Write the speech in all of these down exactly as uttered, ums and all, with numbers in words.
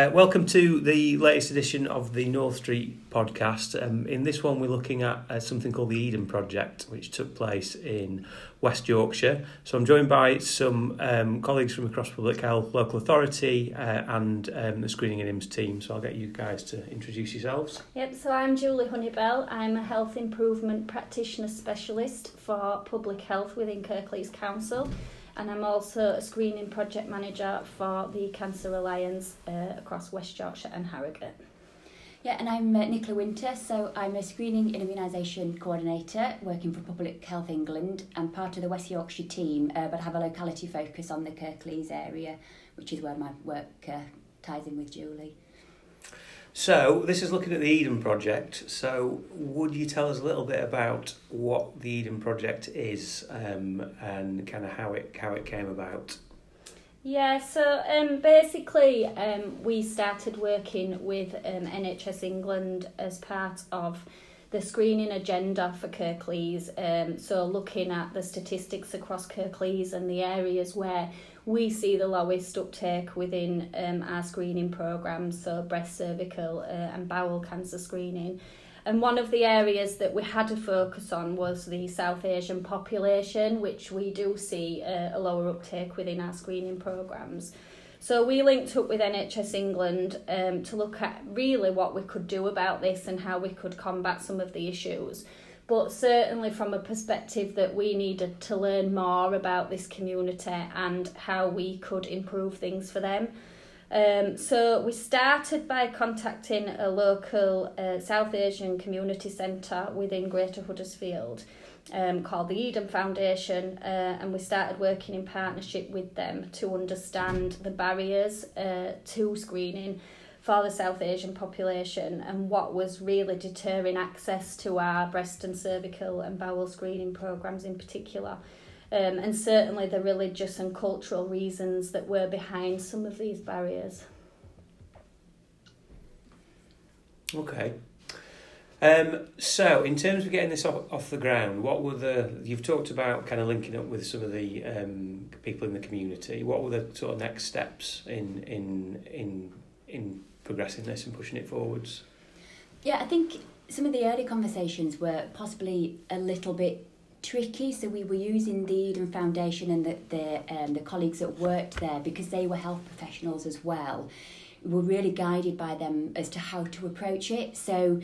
Uh, welcome to the latest edition of the North Street podcast. Um, in this one, we're looking at uh, something called the Eden Project, which took place in West Yorkshire. So I'm joined by some um, colleagues from across Public Health, Local Authority uh, and um, the Screening and I M S team. So I'll get you guys to introduce yourselves. Yep, so I'm Julie Honeybell. I'm a Health Improvement Practitioner Specialist for Public Health within Kirklees Council. And I'm also a screening project manager for the Cancer Alliance uh, across West Yorkshire and Harrogate. Yeah, and I'm uh, Nicola Winter, so I'm a screening and immunisation coordinator working for Public Health England. I'm part of the West Yorkshire team, uh, but have a locality focus on the Kirklees area, which is where my work uh, ties in with Julie. So, this is looking at the Eden Project. So, would you tell us a little bit about what the Eden Project is um, and kind of how it how it came about? Yeah, so um, basically um, we started working with um, N H S England as part of the screening agenda for Kirklees. Um, so, looking at the statistics across Kirklees and the areas where we see the lowest uptake within um, our screening programmes, so breast, cervical uh, and bowel cancer screening. And one of the areas that we had a focus on was the South Asian population, which we do see uh, a lower uptake within our screening programmes. So we linked up with N H S England um, to look at really what we could do about this and how we could combat some of the issues. But certainly from a perspective that we needed to learn more about this community and how we could improve things for them. Um, so we started by contacting a local uh, South Asian community centre within Greater Huddersfield um, called the Eden Foundation, uh, and we started working in partnership with them to understand the barriers uh, to screening for the South Asian population and what was really deterring access to our breast and cervical and bowel screening programmes in particular, um, and certainly the religious and cultural reasons that were behind some of these barriers. Okay. Um, so, in terms of getting this off, off the ground, what were the, you've talked about kind of linking up with some of the um, people in the community, what were the sort of next steps in in in in progressing this and pushing it forwards? Yeah, I think some of the early conversations were possibly a little bit tricky, so we were using the Eden Foundation and the the, um, the colleagues that worked there, because they were health professionals as well. We were really guided by them as to how to approach it, so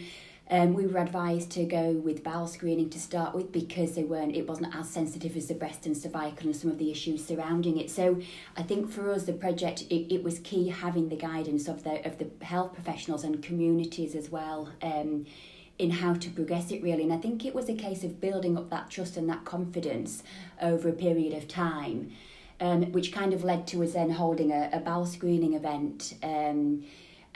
um, we were advised to go with bowel screening to start with because they weren't, it wasn't as sensitive as the breast and cervical and some of the issues surrounding it. So I think for us the project, it, it was key having the guidance of the of the health professionals and communities as well um, in how to progress it really. And I think it was a case of building up that trust and that confidence over a period of time, um, which kind of led to us then holding a, a bowel screening event. Um,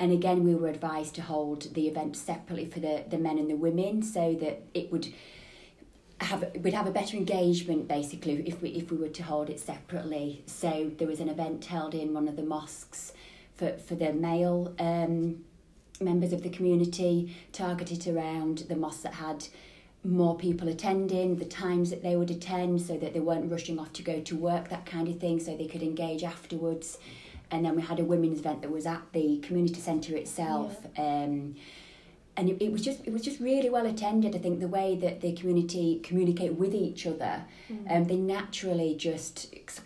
And again, we were advised to hold the event separately for the, the men and the women, so that it would have we'd have a better engagement basically if we if we were to hold it separately. So there was an event held in one of the mosques for for the male um, members of the community, targeted around the mosques that had more people attending, the times that they would attend, so that they weren't rushing off to go to work, that kind of thing, so they could engage afterwards. And then we had a women's event that was at the community centre itself. Yeah. Um, and it, it was just it was just really well attended. I think the way that the community communicate with each other, mm. um, they naturally just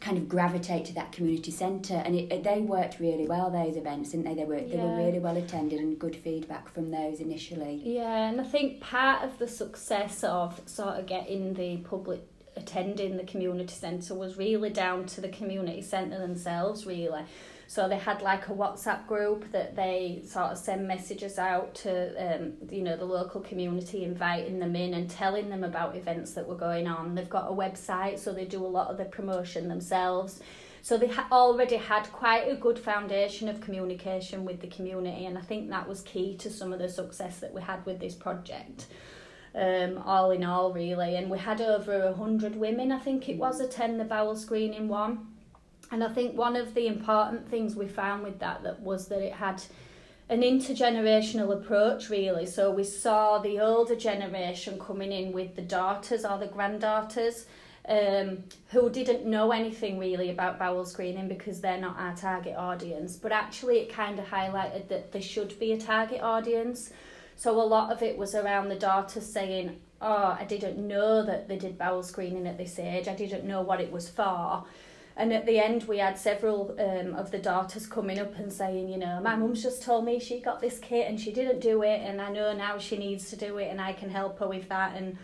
kind of gravitate to that community centre. And it, it, they worked really well, those events, didn't they? They were, yeah. they were really well attended and good feedback from those initially. Yeah, and I think part of the success of sort of getting the public attending the community centre was really down to the community centre themselves, really. So they had like a WhatsApp group that they sort of send messages out to, um, you know, the local community, inviting them in and telling them about events that were going on. They've got a website, so they do a lot of the promotion themselves. So they ha- already had quite a good foundation of communication with the community, and I think that was key to some of the success that we had with this project. Um, all in all, really, and we had over one hundred women, I think it was, attend the bowel screening one. And I think one of the important things we found with that, that was that it had an intergenerational approach, really. So we saw the older generation coming in with the daughters or the granddaughters um, who didn't know anything really about bowel screening because they're not our target audience. But actually it kind of highlighted that there should be a target audience. So a lot of it was around the daughters saying, oh, I didn't know that they did bowel screening at this age. I didn't know what it was for. And at the end, we had several um, of the daughters coming up and saying, you know, my mum's just told me she got this kit and she didn't do it, and I know now she needs to do it and I can help her with that. And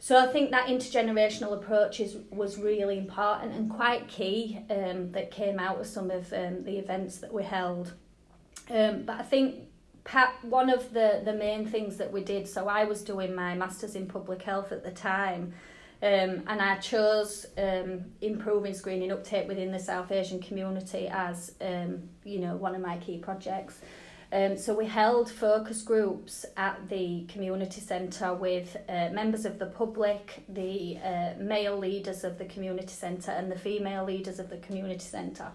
so I think that intergenerational approach is, was really important and quite key, um, that came out of some of um, the events that we held. Um, but I think Pat, one of the, the main things that we did, so I was doing my Masters in Public Health at the time, Um, and I chose um, improving screening uptake within the South Asian community as, um, you know, one of my key projects. Um, so we held focus groups at the community centre with uh, members of the public, the uh, male leaders of the community centre and the female leaders of the community centre.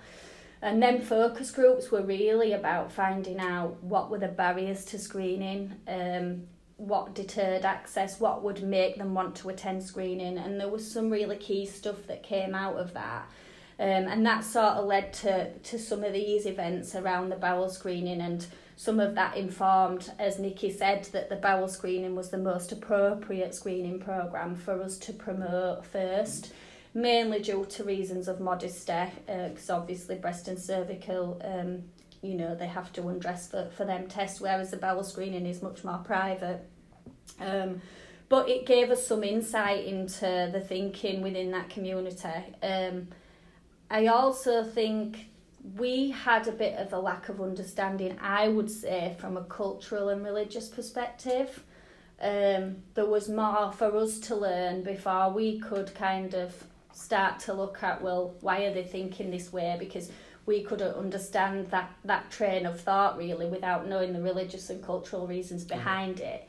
And then focus groups were really about finding out what were the barriers to screening, um, what deterred access, what would make them want to attend screening, and there was some really key stuff that came out of that. Um, and that sort of led to, to some of these events around the bowel screening, and some of that informed, as Nikki said, that the bowel screening was the most appropriate screening programme for us to promote first, mainly due to reasons of modesty, because uh, obviously breast and cervical, um, you know, they have to undress for, for them tests, whereas the bowel screening is much more private. Um, but it gave us some insight into the thinking within that community. Um, I also think we had a bit of a lack of understanding, I would say, from a cultural and religious perspective. Um, there was more for us to learn before we could kind of start to look at, well, why are they thinking this way? Because we couldn't understand that, that train of thought, really, without knowing the religious and cultural reasons behind it.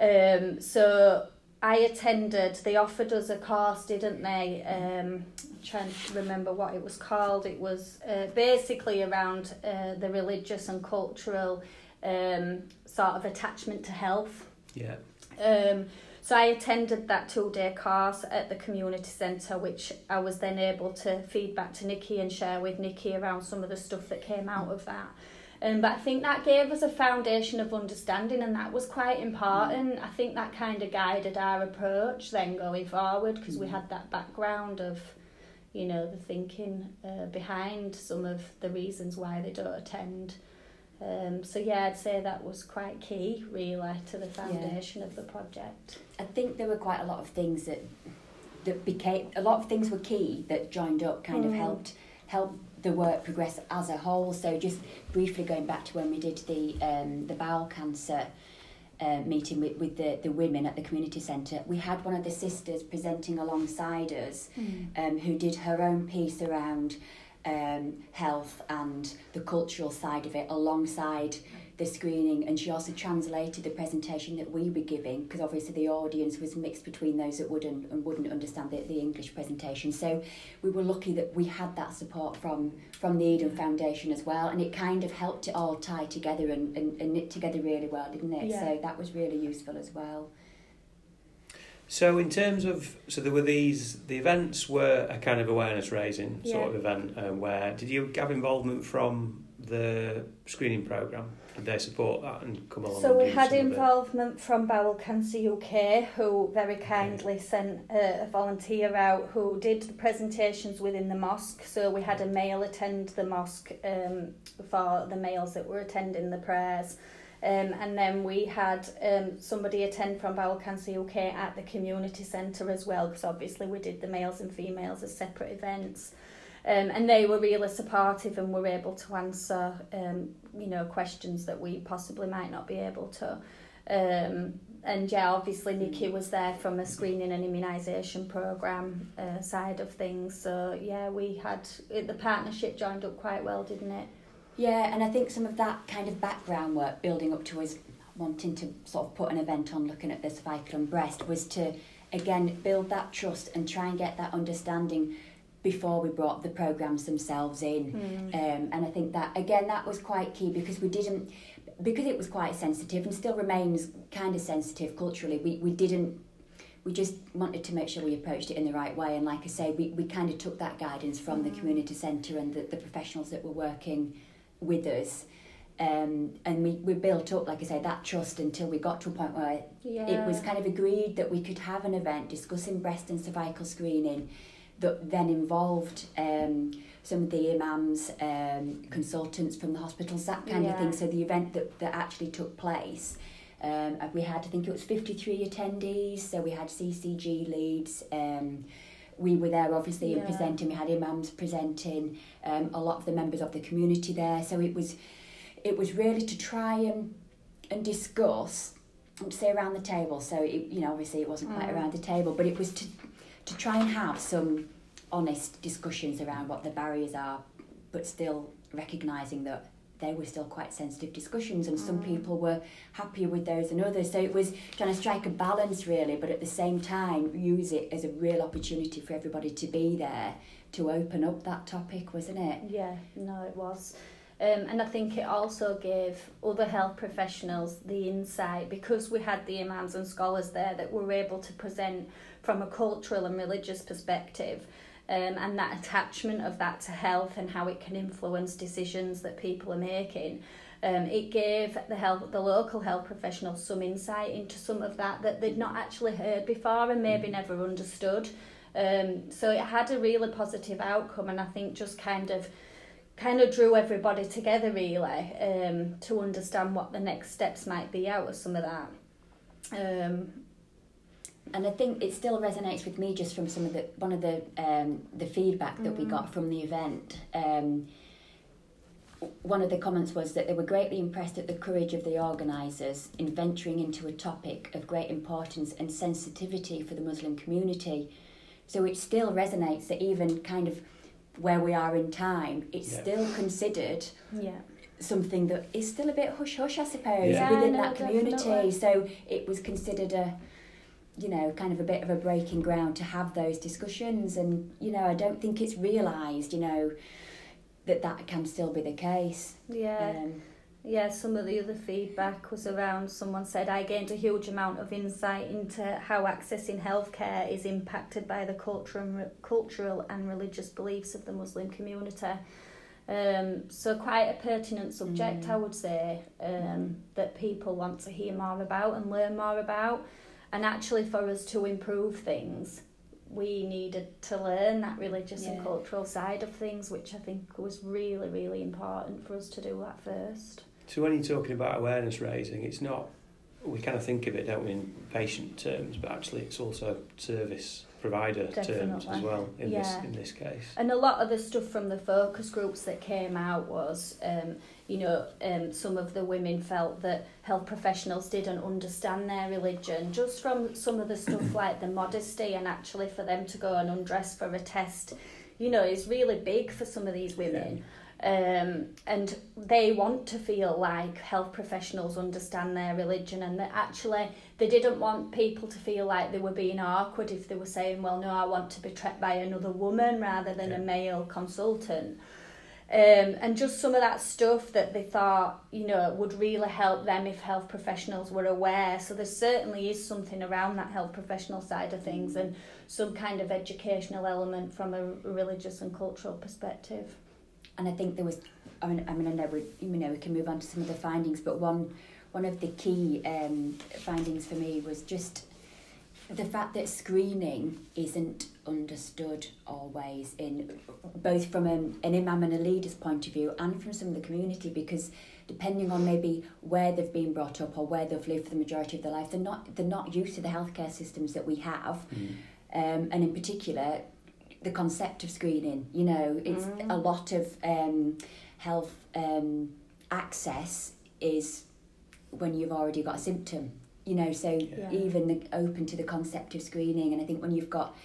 Um, so I attended, they offered us a course, didn't they? Um, I'm trying to remember what it was called. It was uh, basically around uh, the religious and cultural um, sort of attachment to health. Yeah. Um, so I attended that two-day course at the community centre, which I was then able to feed back to Nikki and share with Nikki around some of the stuff that came out of that. Um, but I think that gave us a foundation of understanding, and that was quite important. I think that kind of guided our approach then going forward, because we had that background of, you know, the thinking uh, behind some of the reasons why they don't attend. Um, so yeah, I'd say that was quite key, really, to the foundation yeah. of the project. I think there were quite a lot of things that that became, a lot of things were key that joined up, kind mm. of helped help the work progress as a whole. So just briefly going back to when we did the um, the bowel cancer uh, meeting with, with the, the women at the community centre, we had one of the sisters presenting alongside us, mm. um, who did her own piece around Um, health and the cultural side of it alongside the screening, and she also translated the presentation that we were giving, because obviously the audience was mixed between those that wouldn't and wouldn't understand the, the English presentation. So we were lucky that we had that support from from the Eden Foundation as well, and it kind of helped it all tie together and, and, and knit together really well, didn't it? Yeah. So that was really useful as well. So in terms of, so there were these, the events were a kind of awareness raising yeah. sort of event, um, where did you have involvement from the screening programme? Did they support that and come along? So we had involvement from Bowel Cancer U K, who very kindly yeah. sent a, a volunteer out who did the presentations within the mosque. So we had a male attend the mosque um, for the males that were attending the prayers. Um, and then we had um, somebody attend from Bowel Cancer U K at the community centre as well, because obviously we did the males and females as separate events. Um, and they were really supportive and were able to answer, um, you know, questions that we possibly might not be able to. Um, and yeah, obviously Nikki was there from a screening and immunisation programme uh, side of things. So yeah, we had, the partnership joined up quite well, didn't it? Yeah, and I think some of that kind of background work building up to us wanting to sort of put an event on looking at the cervical and breast was to, again, build that trust and try and get that understanding before we brought the programmes themselves in. Mm. Um, and I think that, again, that was quite key, because we didn't, because it was quite sensitive and still remains kind of sensitive culturally, we, we didn't we just wanted to make sure we approached it in the right way. And like I say, we, we kind of took that guidance from mm. the community centre and the, the professionals that were working with us. Um, and we, we built up, like I say, that trust until we got to a point where yeah. it was kind of agreed that we could have an event discussing breast and cervical screening that then involved um, some of the imams, um, consultants from the hospitals, that kind yeah. of thing. So the event that, that actually took place, um, we had, I think it was fifty-three attendees, so we had C C G leads, um, we were there obviously yeah. and presenting, we had imams presenting, um, a lot of the members of the community there, so it was it was really to try and, and discuss, and say around the table, so it, you know, obviously it wasn't mm. quite around the table, but it was to to try and have some honest discussions around what the barriers are, but still recognising that they were still quite sensitive discussions, and mm. some people were happier with those than others. So it was trying to strike a balance really, but at the same time use it as a real opportunity for everybody to be there to open up that topic, wasn't it? Yeah, no, it was. Um, and I think it also gave other health professionals the insight, because we had the imams and scholars there that were able to present from a cultural and religious perspective, um, and that attachment of that to health and how it can influence decisions that people are making. Um, it gave the health, the local health professionals some insight into some of that that they'd not actually heard before and maybe never understood. Um, so it had a really positive outcome, and I think just kind of kind of drew everybody together really, um, to understand what the next steps might be out of some of that. Um, and I think it still resonates with me just from some of the, one of the, um, the feedback that mm. we got from the event. Um, one of the comments was that they were greatly impressed at the courage of the organisers in venturing into a topic of great importance and sensitivity for the Muslim community. So it still resonates that even kind of where we are in time, it's yeah. still considered yeah. something that is still a bit hush-hush, I suppose, yeah. within yeah, that no, community. Definitely. So it was considered a, you know, kind of a bit of a breaking ground to have those discussions. And, you know, I don't think it's realised, you know, that that can still be the case. Yeah. Um, yeah, some of the other feedback was around, someone said, I gained a huge amount of insight into how accessing healthcare is impacted by the culture and re- cultural and religious beliefs of the Muslim community. Um, so quite a pertinent subject, mm. I would say, um, mm. that people want to hear more about and learn more about. And actually for us to improve things, we needed to learn that religious yeah. and cultural side of things, which I think was really, really important for us to do that first. So when you're talking about awareness raising, it's not, we kind of think of it, don't we, in patient terms, but actually it's also service provider Definitely. terms as well in yeah. this in this case. And a lot of the stuff from the focus groups that came out was, um, you know, um, some of the women felt that health professionals didn't understand their religion, just from some of the stuff like the modesty, and actually for them to go and undress for a test, you know, is really big for some of these women. Yeah. Um, and they want to feel like health professionals understand their religion, and that actually they didn't want people to feel like they were being awkward if they were saying, well, no, I want to be treated by another woman rather than yeah. a male consultant. Um, and just some of that stuff that they thought, you know, would really help them if health professionals were aware. So there certainly is something around that health professional side of things, and some kind of educational element from a religious and cultural perspective. And I think there was, I mean, I mean, I know we, you know, we can move on to some of the findings, but one, one of the key um, findings for me was just the fact that screening isn't understood always, in both from an, an imam and a leader's point of view, and from some of the community, because depending on maybe where they've been brought up or where they've lived for the majority of their life, they're not they're not used to the healthcare systems that we have, mm. um, and in particular, the concept of screening. You know, it's mm. a lot of um, health um, access is when you've already got a symptom, you know, so yeah. even the, open to the concept of screening. And I think when you've got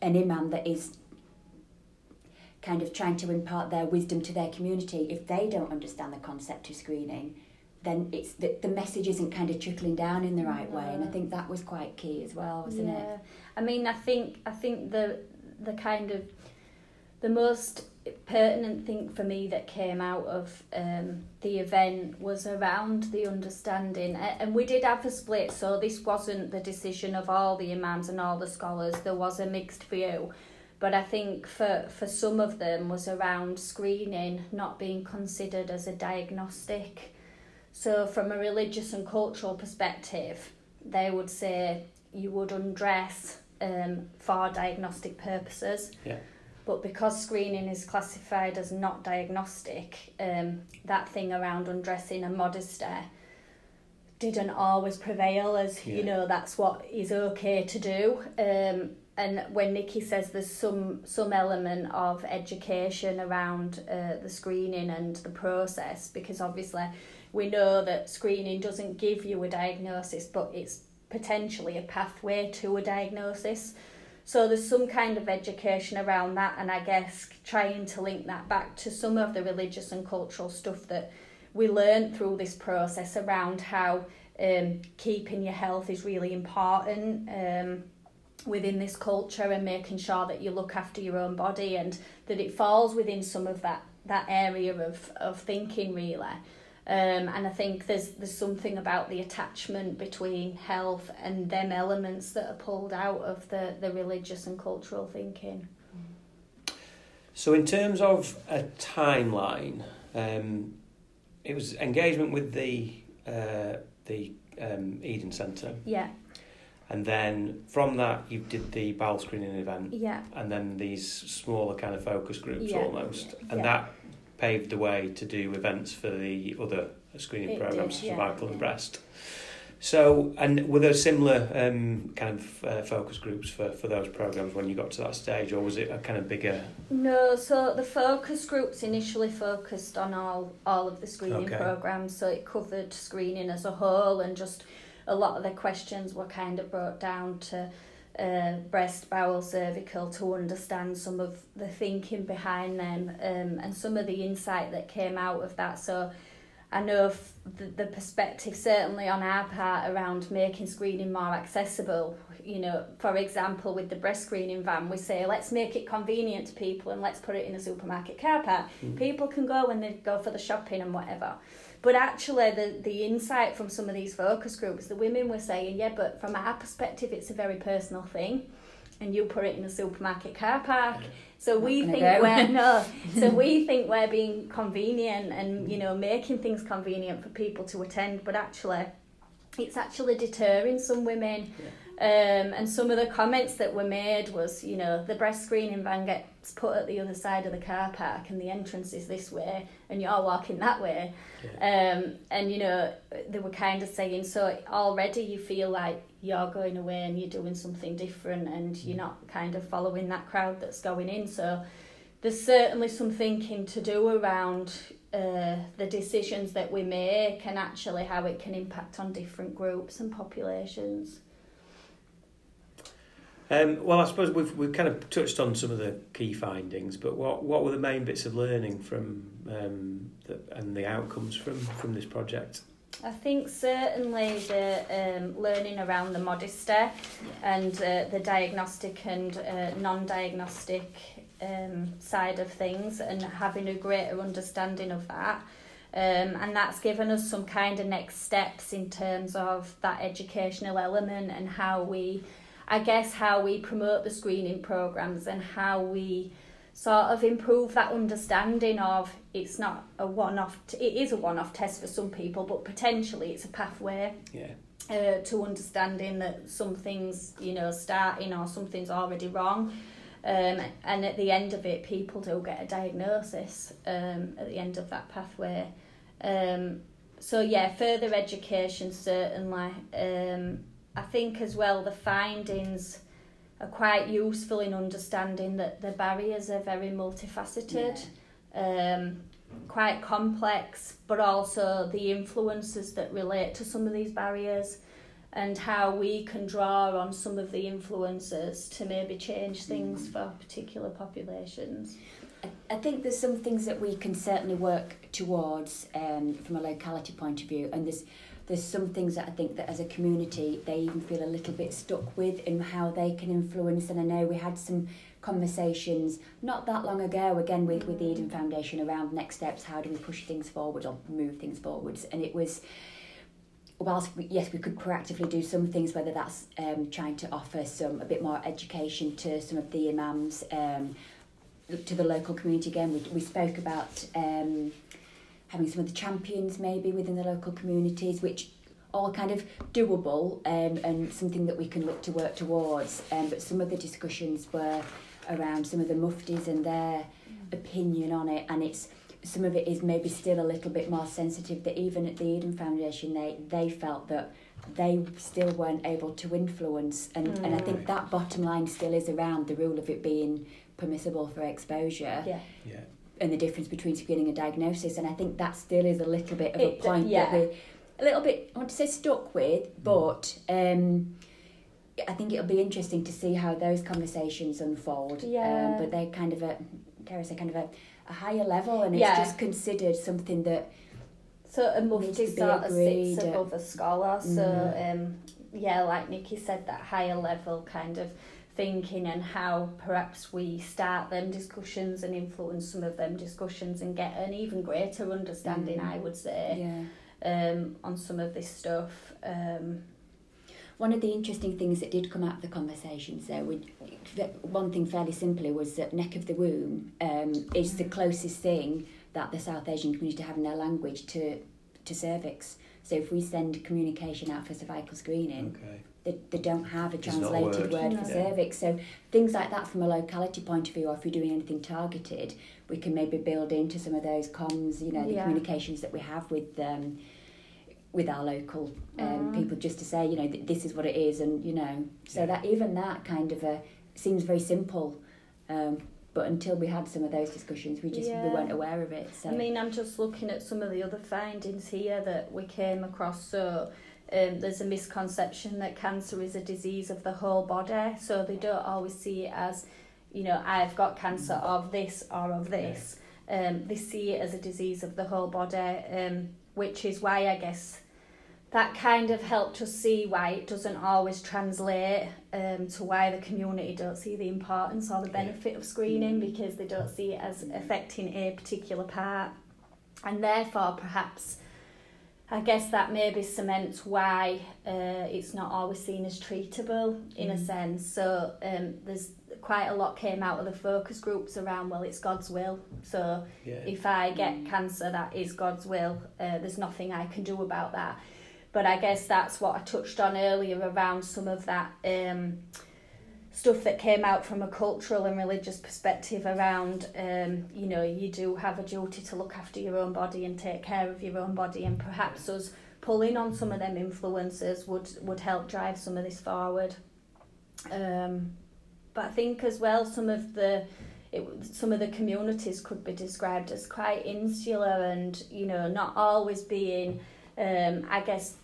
an imam that is kind of trying to impart their wisdom to their community, if they don't understand the concept of screening, then it's the, the message isn't kind of trickling down in the right no. way. And I think that was quite key as well, wasn't yeah. it? I mean, I think I think the the kind of the most pertinent thing for me that came out of um, the event was around the understanding, and we did have a split, so this wasn't the decision of all the imams and all the scholars, there was a mixed view, but I think for, for some of them was around screening not being considered as a diagnostic. So from a religious and cultural perspective, they would say you would undress um, for diagnostic purposes. Yeah. But because screening is classified as not diagnostic, um, that thing around undressing and modesty didn't always prevail as, yeah. you know, that's what is okay to do. Um, and when Nikki says there's some, some element of education around uh, the screening and the process, because obviously we know that screening doesn't give you a diagnosis, but it's potentially a pathway to a diagnosis. So there's some kind of education around that, and I guess trying to link that back to some of the religious and cultural stuff that we learned through this process around how um, keeping your health is really important um, within this culture, and making sure that you look after your own body and that it falls within some of that, that area of, of thinking really. Um, and I think there's there's something about the attachment between health and them elements that are pulled out of the, the religious and cultural thinking. So in terms of a timeline, um, it was engagement with the uh, the um, Eden Centre. Yeah. And then from that you did the bowel screening event. Yeah. And then these smaller kind of focus groups, yeah. almost. And yeah. that paved the way to do events for the other screening programmes, cervical yeah. and breast. So, and were there similar um, kind of uh, focus groups for, for those programmes when you got to that stage, or was it a kind of bigger? No, so the focus groups initially focused on all, all of the screening okay. programmes, so it covered screening as a whole, and just a lot of the questions were kind of brought down to Uh, breast, bowel, cervical, to understand some of the thinking behind them um, and some of the insight that came out of that. So I know f- the, the perspective certainly on our part around making screening more accessible, you know, for example with the breast screening van, we say let's make it convenient to people and let's put it in a supermarket car park. Mm. People can go when they go for the shopping and whatever. But actually, the, the insight from some of these focus groups, the women were saying, yeah, but from our perspective, it's a very personal thing. And you put it in a supermarket car park. So Not we think we're no, so we think we're being convenient and, you know, making things convenient for people to attend. But actually, it's actually deterring some women. Yeah. Um, and some of the comments that were made was, you know, the breast screening van gets put at the other side of the car park and the entrance is this way and you're walking that way. Yeah. Um, and, you know, they were kind of saying, so already you feel like you're going away and you're doing something different and you're not kind of following that crowd that's going in. So there's certainly some thinking to do around uh, the decisions that we make and actually how it can impact on different groups and populations. Um, well, I suppose we've we've kind of touched on some of the key findings, but what, what were the main bits of learning from um, the, and the outcomes from, from this project? I think certainly the um, learning around the modesty and uh, the diagnostic and uh, non-diagnostic um, side of things, and having a greater understanding of that. Um, and that's given us some kind of next steps in terms of that educational element and how we... I guess how we promote the screening programmes and how we sort of improve that understanding of it's not a one-off, t- it is a one-off test for some people, but potentially it's a pathway yeah. uh, to understanding that something's, you know, starting or something's already wrong. Um, and at the end of it, people do get a diagnosis um, at the end of that pathway. Um, so, yeah, further education certainly. Um, I think as well the findings are quite useful in understanding that the barriers are very multifaceted, yeah. um, quite complex, but also the influences that relate to some of these barriers and how we can draw on some of the influences to maybe change things mm. for particular populations. I think there's some things that we can certainly work towards um, from a locality point of view, and there's There's some things that I think that as a community they even feel a little bit stuck with in how they can influence. And I know we had some conversations not that long ago, again with, with the Eden Foundation, around next steps, how do we push things forward or move things forwards. And it was, whilst we, yes, we could proactively do some things, whether that's um, trying to offer some a bit more education to some of the imams, um, to the local community. Again, we, we spoke about um, having some of the champions maybe within the local communities, which all kind of doable um, and something that we can look to work towards. Um, but some of the discussions were around some of the muftis and their mm. opinion on it, and it's some of it is maybe still a little bit more sensitive, that even at the Eden Foundation they, they felt that they still weren't able to influence. And, mm. and I think that bottom line still is around the rule of it being permissible for exposure. Yeah. Yeah. And the difference between screening and diagnosis. And I think that still is a little bit of it, a point yeah. that we're a little bit, I want to say, stuck with, but um, I think it'll be interesting to see how those conversations unfold. Yeah. Um, but they're kind of a, dare I say, kind of a, a higher level, and it's yeah. just considered something that. So a mufti's not a sits above a scholar. So mm. um, yeah, like Nikki said, that higher level kind of thinking, and how perhaps we start them discussions and influence some of them discussions and get an even greater understanding. Mm. I would say. Yeah. Um, on some of this stuff. Um, one of the interesting things that did come out of the conversation, so we, one thing fairly simply was that neck of the womb um, is the closest thing that the South Asian community have in their language to, to cervix. So if we send communication out for cervical screening, okay. they, they don't have a translated word, word no. for yeah. cervix. So things like that from a locality point of view, or if we're doing anything targeted, we can maybe build into some of those comms, you know, the yeah. communications that we have with um, with our local um, mm. people, just to say, you know, th- this is what it is, and, you know, so yeah. that even that kind of a, seems very simple, um, but until we had some of those discussions, we just yeah. we weren't aware of it. So. I mean, I'm just looking at some of the other findings here that we came across. So um, there's a misconception that cancer is a disease of the whole body, so they don't always see it as, you know, I've got cancer of this or of this. Um, they see it as a disease of the whole body, um, which is why I guess that kind of helped us see why it doesn't always translate um, to why the community don't see the importance or the benefit of screening, because they don't see it as affecting a particular part. And therefore, perhaps, I guess that maybe cements why uh, it's not always seen as treatable, in mm. a sense. So um, there's quite a lot came out of the focus groups around, well, it's God's will, so yeah. if I get cancer, that is God's will, uh, there's nothing I can do about that. But I guess that's what I touched on earlier around some of that um, stuff that came out from a cultural and religious perspective around, um, you know, you do have a duty to look after your own body and take care of your own body, and perhaps us pulling on some of them influences would, would help drive some of this forward. Um, But I think as well, some of the it, some of the communities could be described as quite insular, and, you know, not always being, um, I guess,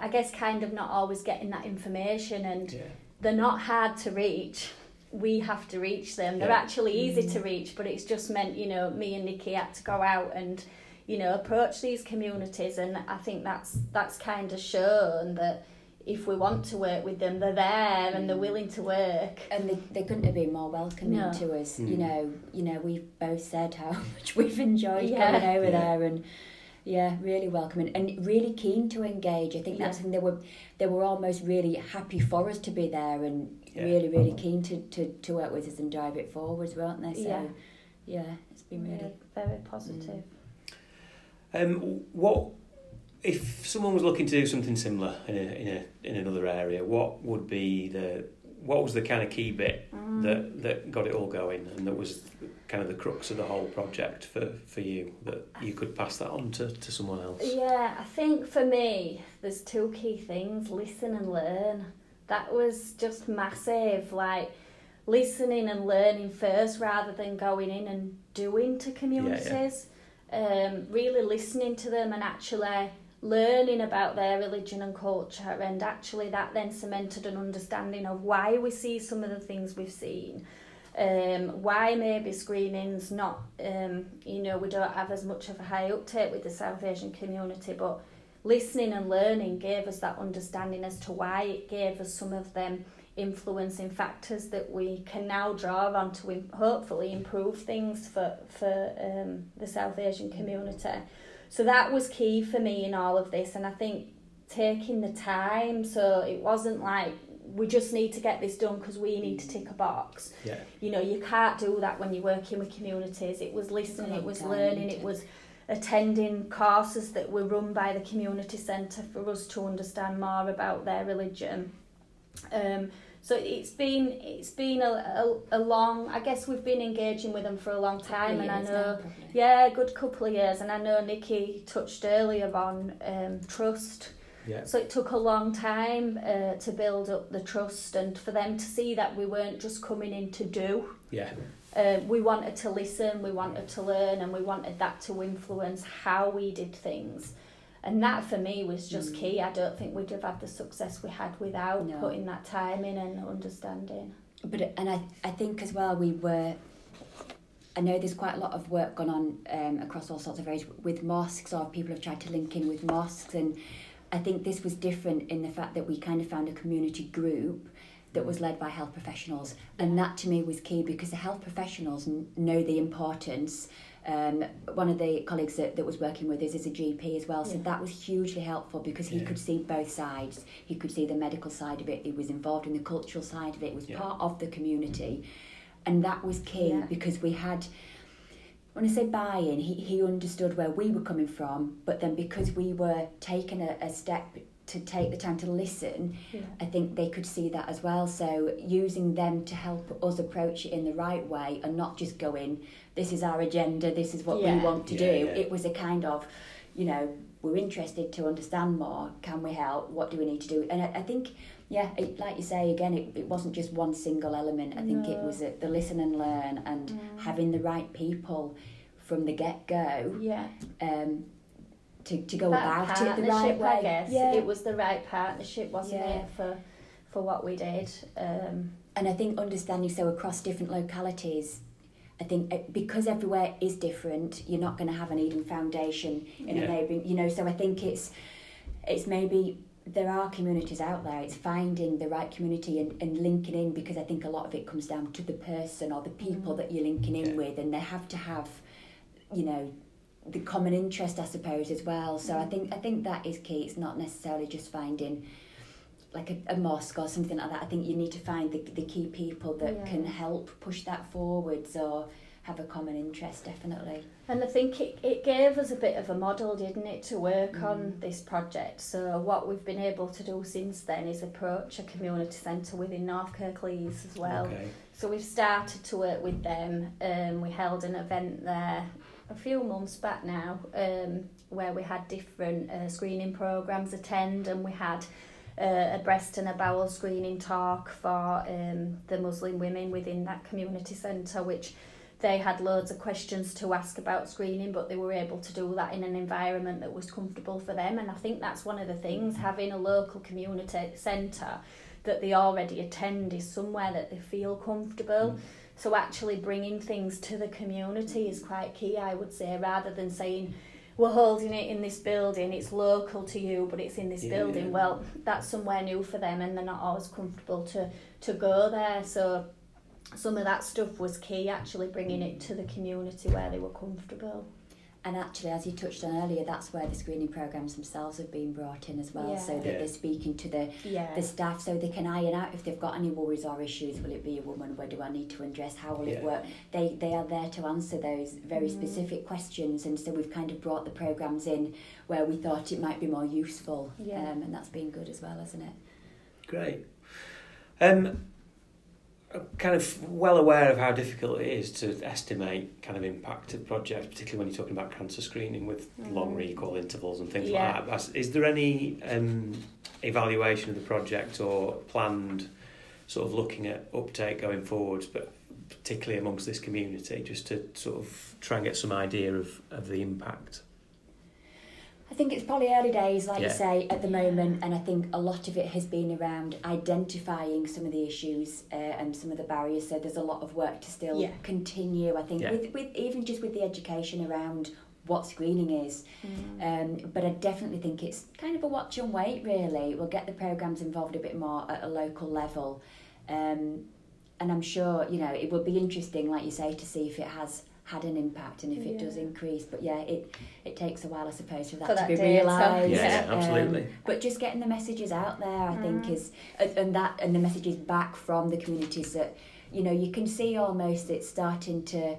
I guess kind of not always getting that information, and yeah. they're not hard to reach. We have to reach them. Yeah. They're actually easy mm-hmm. to reach, but it's just meant, you know, me and Nikki had to go out and, you know, approach these communities, and I think that's that's kind of shown that. If we want to work with them, they're there and they're willing to work. And they, they couldn't have been more welcoming no. to us. Mm. You know, you know, we've both said how much we've enjoyed yeah. going over yeah. there, and yeah, really welcoming and really keen to engage. I think yeah. that's when they were they were almost really happy for us to be there, and yeah. really, really keen to, to, to work with us and drive it forwards, weren't they? So yeah, yeah it's been really, really very positive. Mm. Um what If someone was looking to do something similar in a, in a, in another area, what would be the what was the kind of key bit mm. that, that got it all going, and that was kind of the crux of the whole project for, for you, that you could pass that on to, to someone else? Yeah, I think for me, there's two key things: listen and learn. That was just massive, like listening and learning first rather than going in and doing to communities. Yeah, yeah. Um, really listening to them and actually learning about their religion and culture, and actually that then cemented an understanding of why we see some of the things we've seen, um, why maybe screening's not, um, you know, we don't have as much of a high uptake with the South Asian community, but listening and learning gave us that understanding as to why it gave us some of them influencing factors that we can now draw on to hopefully improve things for, for um, the South Asian community. So that was key for me in all of this, and I think taking the time, so it wasn't like we just need to get this done because we need to tick a box. Yeah. You know, you can't do that when you're working with communities. It was listening, it was learning, it was attending courses that were run by the community centre for us to understand more about their religion. Um, so it's been it's been a, a, a long, I guess we've been engaging with them for a long time, and I know, yeah, a good couple of years, and I know Nikki touched earlier on um, trust. Yeah. So it took a long time uh, to build up the trust, and for them to see that we weren't just coming in to do. Yeah. Uh, we wanted to listen, we wanted to learn, and we wanted that to influence how we did things. And that for me was just mm. key. I don't think we'd have had the success we had without no. putting that time in and understanding. But and I, I think as well we were... I know there's quite a lot of work gone on um, across all sorts of areas with mosques, or people have tried to link in with mosques, and I think this was different in the fact that we kind of found a community group that was led by health professionals, and that to me was key because the health professionals n- know the importance. Um, one of the colleagues that, that was working with us is a G P as well, so yeah. that was hugely helpful because he yeah. could see both sides. He could see the medical side of it, he was involved in the cultural side of it, he was yeah. part of the community, and that was key yeah. because we had... When I say buy-in, he, he understood where we were coming from, but then because we were taking a, a step to take the time to listen, yeah. I think they could see that as well. So using them to help us approach it in the right way and not just going, this is our agenda, this is what yeah. we want to yeah, do. Yeah. It was a kind of, you know, we're interested to understand more, can we help, what do we need to do? And I, I think, yeah, it, like you say, again, it, it wasn't just one single element. I no. think it was a, the listen and learn and mm. having the right people from the get-go. Yeah. Um, To, to go about it the right way. I guess. Yeah. It was the right partnership, wasn't yeah. it, for for what we did. Um, and I think understanding, so across different localities, I think because everywhere is different, you're not going to have an Eden Foundation in yeah. a neighbouring, you know, so I think it's it's maybe there are communities out there, it's finding the right community and, and linking in, because I think a lot of it comes down to the person or the people mm. that you're linking in yeah. with, and they have to have, you know, the common interest, I suppose, as well. So I think I think that is key. It's not necessarily just finding like a, a mosque or something like that. I think you need to find the the key people that yeah. can help push that forwards or have a common interest, definitely. And I think it, it gave us a bit of a model, didn't it, to work mm. on this project. So what we've been able to do since then is approach a community centre within North Kirklees as well. Okay. So we've started to work with them. Um, we held an event there a few months back now, um, where we had different uh, screening programmes attend, and we had uh, a breast and a bowel screening talk for um, the Muslim women within that community centre, which they had loads of questions to ask about screening, but they were able to do that in an environment that was comfortable for them. And I think that's one of the things, having a local community centre that they already attend is somewhere that they feel comfortable. Mm. So actually bringing things to the community is quite key, I would say, rather than saying, we're holding it in this building, it's local to you, but it's in this yeah. building. Well, that's somewhere new for them, and they're not always comfortable to, to go there. So some of that stuff was key, actually bringing it to the community where they were comfortable. And actually, as you touched on earlier, that's where the screening programmes themselves have been brought in as well, yeah. so that yeah. they're speaking to the yeah. the staff, so they can iron out if they've got any worries or issues. Will it be a woman? Where do I need to undress? How will yeah. it work? They they are there to answer those very mm. specific questions, and so we've kind of brought the programmes in where we thought it might be more useful, yeah. um, and that's been good as well, hasn't it? Great. Um, I'm kind of well aware of how difficult it is to estimate kind of impact of projects, particularly when you're talking about cancer screening with mm. long recall intervals and things yeah. like that. Is there any um, evaluation of the project or planned sort of looking at uptake going forwards, but particularly amongst this community, just to sort of try and get some idea of, of the impact? I think it's probably early days, like yeah. you say, at the moment, and I think a lot of it has been around identifying some of the issues uh, and some of the barriers, so there's a lot of work to still yeah. continue, I think, yeah. with, with even just with the education around what screening is. Mm. Um, but I definitely think it's kind of a watch and wait, really. We'll get the programmes involved a bit more at a local level. Um, and I'm sure, you know, it would be interesting, like you say, to see if it has had an impact and if yeah. it does increase. But yeah, it it takes a while, I suppose, for that, for that to be realised. Yeah, um, absolutely. But just getting the messages out there, I mm. think, is and that and the messages back from the communities that, you know, you can see almost it's starting to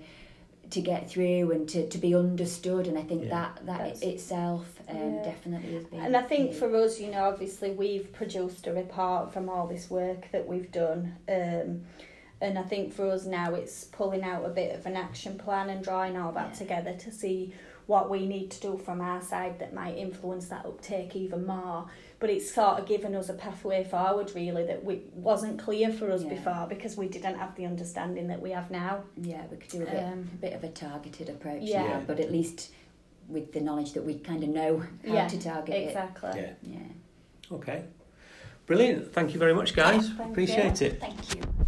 to get through and to, to be understood, and I think yeah. that that That's, itself um, yeah. definitely has been. And I think good. for us, you know, obviously we've produced a report from all this work that we've done. Um, And I think for us now it's pulling out a bit of an action plan and drawing all that yeah. together to see what we need to do from our side that might influence that uptake even more. But it's sort of given us a pathway forward, really, that we, wasn't clear for us yeah. before, because we didn't have the understanding that we have now. Yeah, we could do a bit, um, a bit of a targeted approach yeah. now, but at least with the knowledge that we kind of know how yeah, to target exactly. it. Exactly. Yeah. yeah. Okay. Brilliant. Thank you very much, guys. Thank Appreciate you. it. Thank you.